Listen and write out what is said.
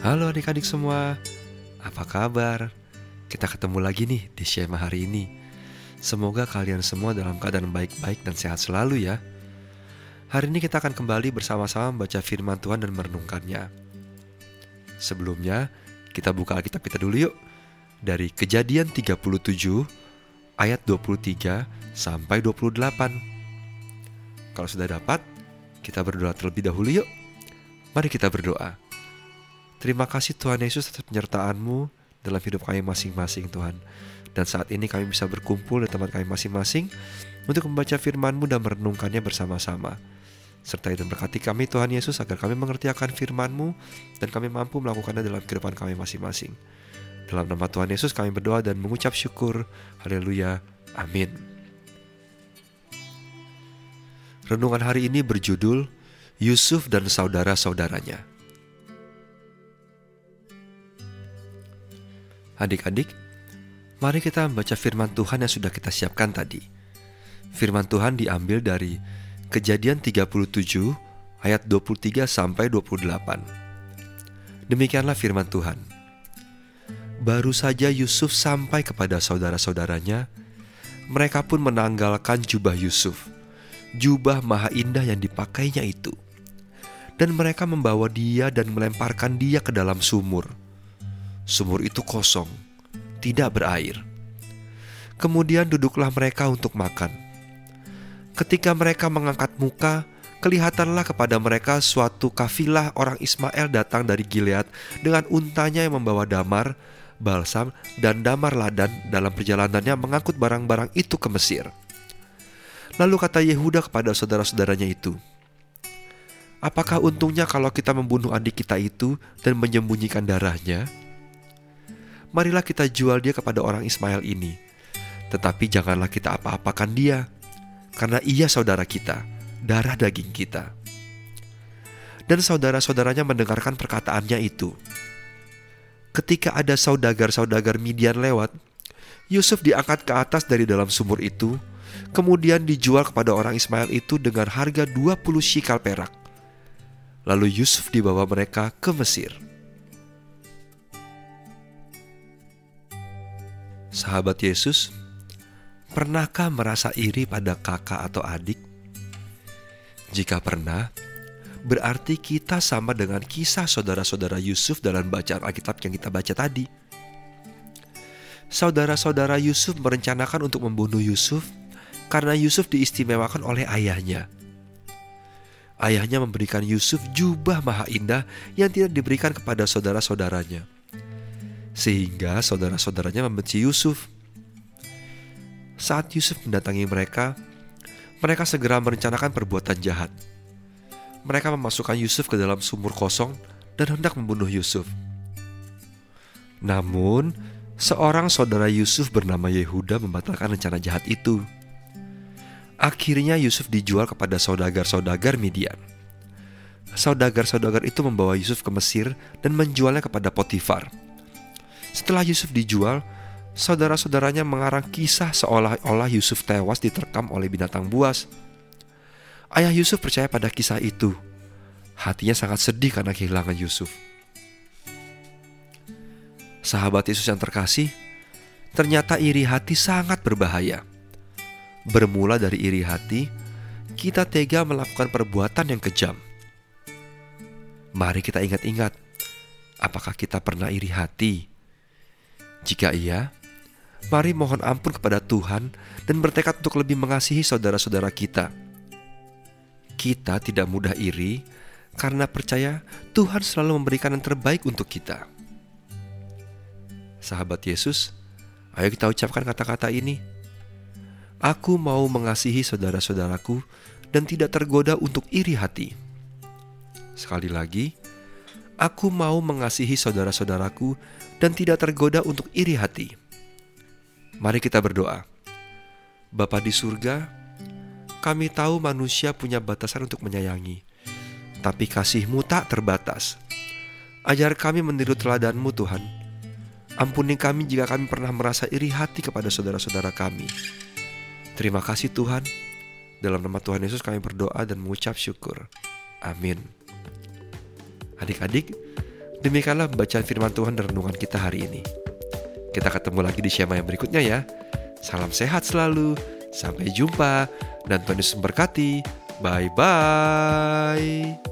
Halo adik-adik semua, apa kabar? Kita ketemu lagi nih di Shema hari ini. Semoga kalian semua dalam keadaan baik-baik dan sehat selalu ya. Hari ini kita akan kembali bersama-sama membaca firman Tuhan dan merenungkannya. Sebelumnya, kita buka Alkitab kita dulu yuk. Dari Kejadian 37 ayat 23 sampai 28. Kalau sudah dapat, kita berdoa terlebih dahulu yuk. Mari kita berdoa. Terima kasih Tuhan Yesus atas penyertaan-Mu dalam hidup kami masing-masing Tuhan. Dan saat ini kami bisa berkumpul di tempat kami masing-masing untuk membaca firman-Mu dan merenungkannya bersama-sama. Sertai dan berkati kami Tuhan Yesus agar kami mengerti akan firman-Mu dan kami mampu melakukannya dalam kehidupan kami masing-masing. Dalam nama Tuhan Yesus kami berdoa dan mengucap syukur. Haleluya. Amin. Renungan hari ini berjudul Yusuf dan saudara-saudaranya. Adik-adik, mari kita membaca firman Tuhan yang sudah kita siapkan tadi. Firman Tuhan diambil dari Kejadian 37 ayat 23 sampai 28. Demikianlah firman Tuhan. Baru saja Yusuf sampai kepada saudara-saudaranya, mereka pun menanggalkan jubah Yusuf, jubah maha indah yang dipakainya itu. Dan mereka membawa dia dan melemparkan dia ke dalam sumur. Sumur itu kosong, tidak berair. Kemudian duduklah mereka untuk makan. Ketika mereka mengangkat muka, kelihatanlah kepada mereka suatu kafilah orang Ismail datang dari Gilead dengan untanya yang membawa damar, balsam, dan damar ladan dalam perjalanannya mengangkut barang-barang itu ke Mesir. Lalu kata Yehuda kepada saudara-saudaranya itu, "Apakah untungnya kalau kita membunuh adik kita itu dan menyembunyikan darahnya? Marilah kita jual dia kepada orang Ismail ini. Tetapi janganlah kita apa-apakan dia, karena ia saudara kita, darah daging kita." Dan saudara-saudaranya mendengarkan perkataannya itu. Ketika ada saudagar-saudagar Midian lewat, Yusuf diangkat ke atas dari dalam sumur itu, kemudian dijual kepada orang Ismail itu dengan harga 20 shikal perak. Lalu Yusuf dibawa mereka ke Mesir. Sahabat Yesus, pernahkah merasa iri pada kakak atau adik? Jika pernah, berarti kita sama dengan kisah saudara-saudara Yusuf dalam bacaan Alkitab yang kita baca tadi. Saudara-saudara Yusuf merencanakan untuk membunuh Yusuf karena Yusuf diistimewakan oleh ayahnya. Ayahnya memberikan Yusuf jubah maha indah yang tidak diberikan kepada saudara-saudaranya. Sehingga saudara-saudaranya membenci Yusuf. Saat Yusuf mendatangi mereka, mereka segera merencanakan perbuatan jahat. Mereka memasukkan Yusuf ke dalam sumur kosong dan hendak membunuh Yusuf. Namun, seorang saudara Yusuf bernama Yehuda membatalkan rencana jahat itu. Akhirnya Yusuf dijual kepada saudagar-saudagar Midian. Saudagar-saudagar itu membawa Yusuf ke Mesir dan menjualnya kepada Potifar. Setelah Yusuf dijual, saudara-saudaranya mengarang kisah seolah-olah Yusuf tewas diterkam oleh binatang buas. Ayah Yusuf percaya pada kisah itu. Hatinya sangat sedih karena kehilangan Yusuf. Sahabat Yesus yang terkasih, ternyata iri hati sangat berbahaya. Bermula dari iri hati, kita tega melakukan perbuatan yang kejam. Mari kita ingat-ingat, apakah kita pernah iri hati? Jika iya, mari mohon ampun kepada Tuhan dan bertekad untuk lebih mengasihi saudara-saudara kita. Kita tidak mudah iri karena percaya Tuhan selalu memberikan yang terbaik untuk kita. Sahabat Yesus, ayo kita ucapkan kata-kata ini. Aku mau mengasihi saudara-saudaraku dan tidak tergoda untuk iri hati. Sekali lagi, aku mau mengasihi saudara-saudaraku dan tidak tergoda untuk iri hati. Mari kita berdoa. Bapa di surga, kami tahu manusia punya batasan untuk menyayangi, tapi kasih-Mu tak terbatas. Ajar kami meniru teladan-Mu Tuhan. Ampuni kami jika kami pernah merasa iri hati kepada saudara-saudara kami. Terima kasih Tuhan. Dalam nama Tuhan Yesus kami berdoa dan mengucap syukur. Amin. Adik-adik, Demikianlah pembacaan firman Tuhan dan renungan kita hari ini. Kita ketemu lagi di Shema yang berikutnya ya. Salam sehat selalu, sampai jumpa, dan Tuhan Yesus memberkati. Bye-bye.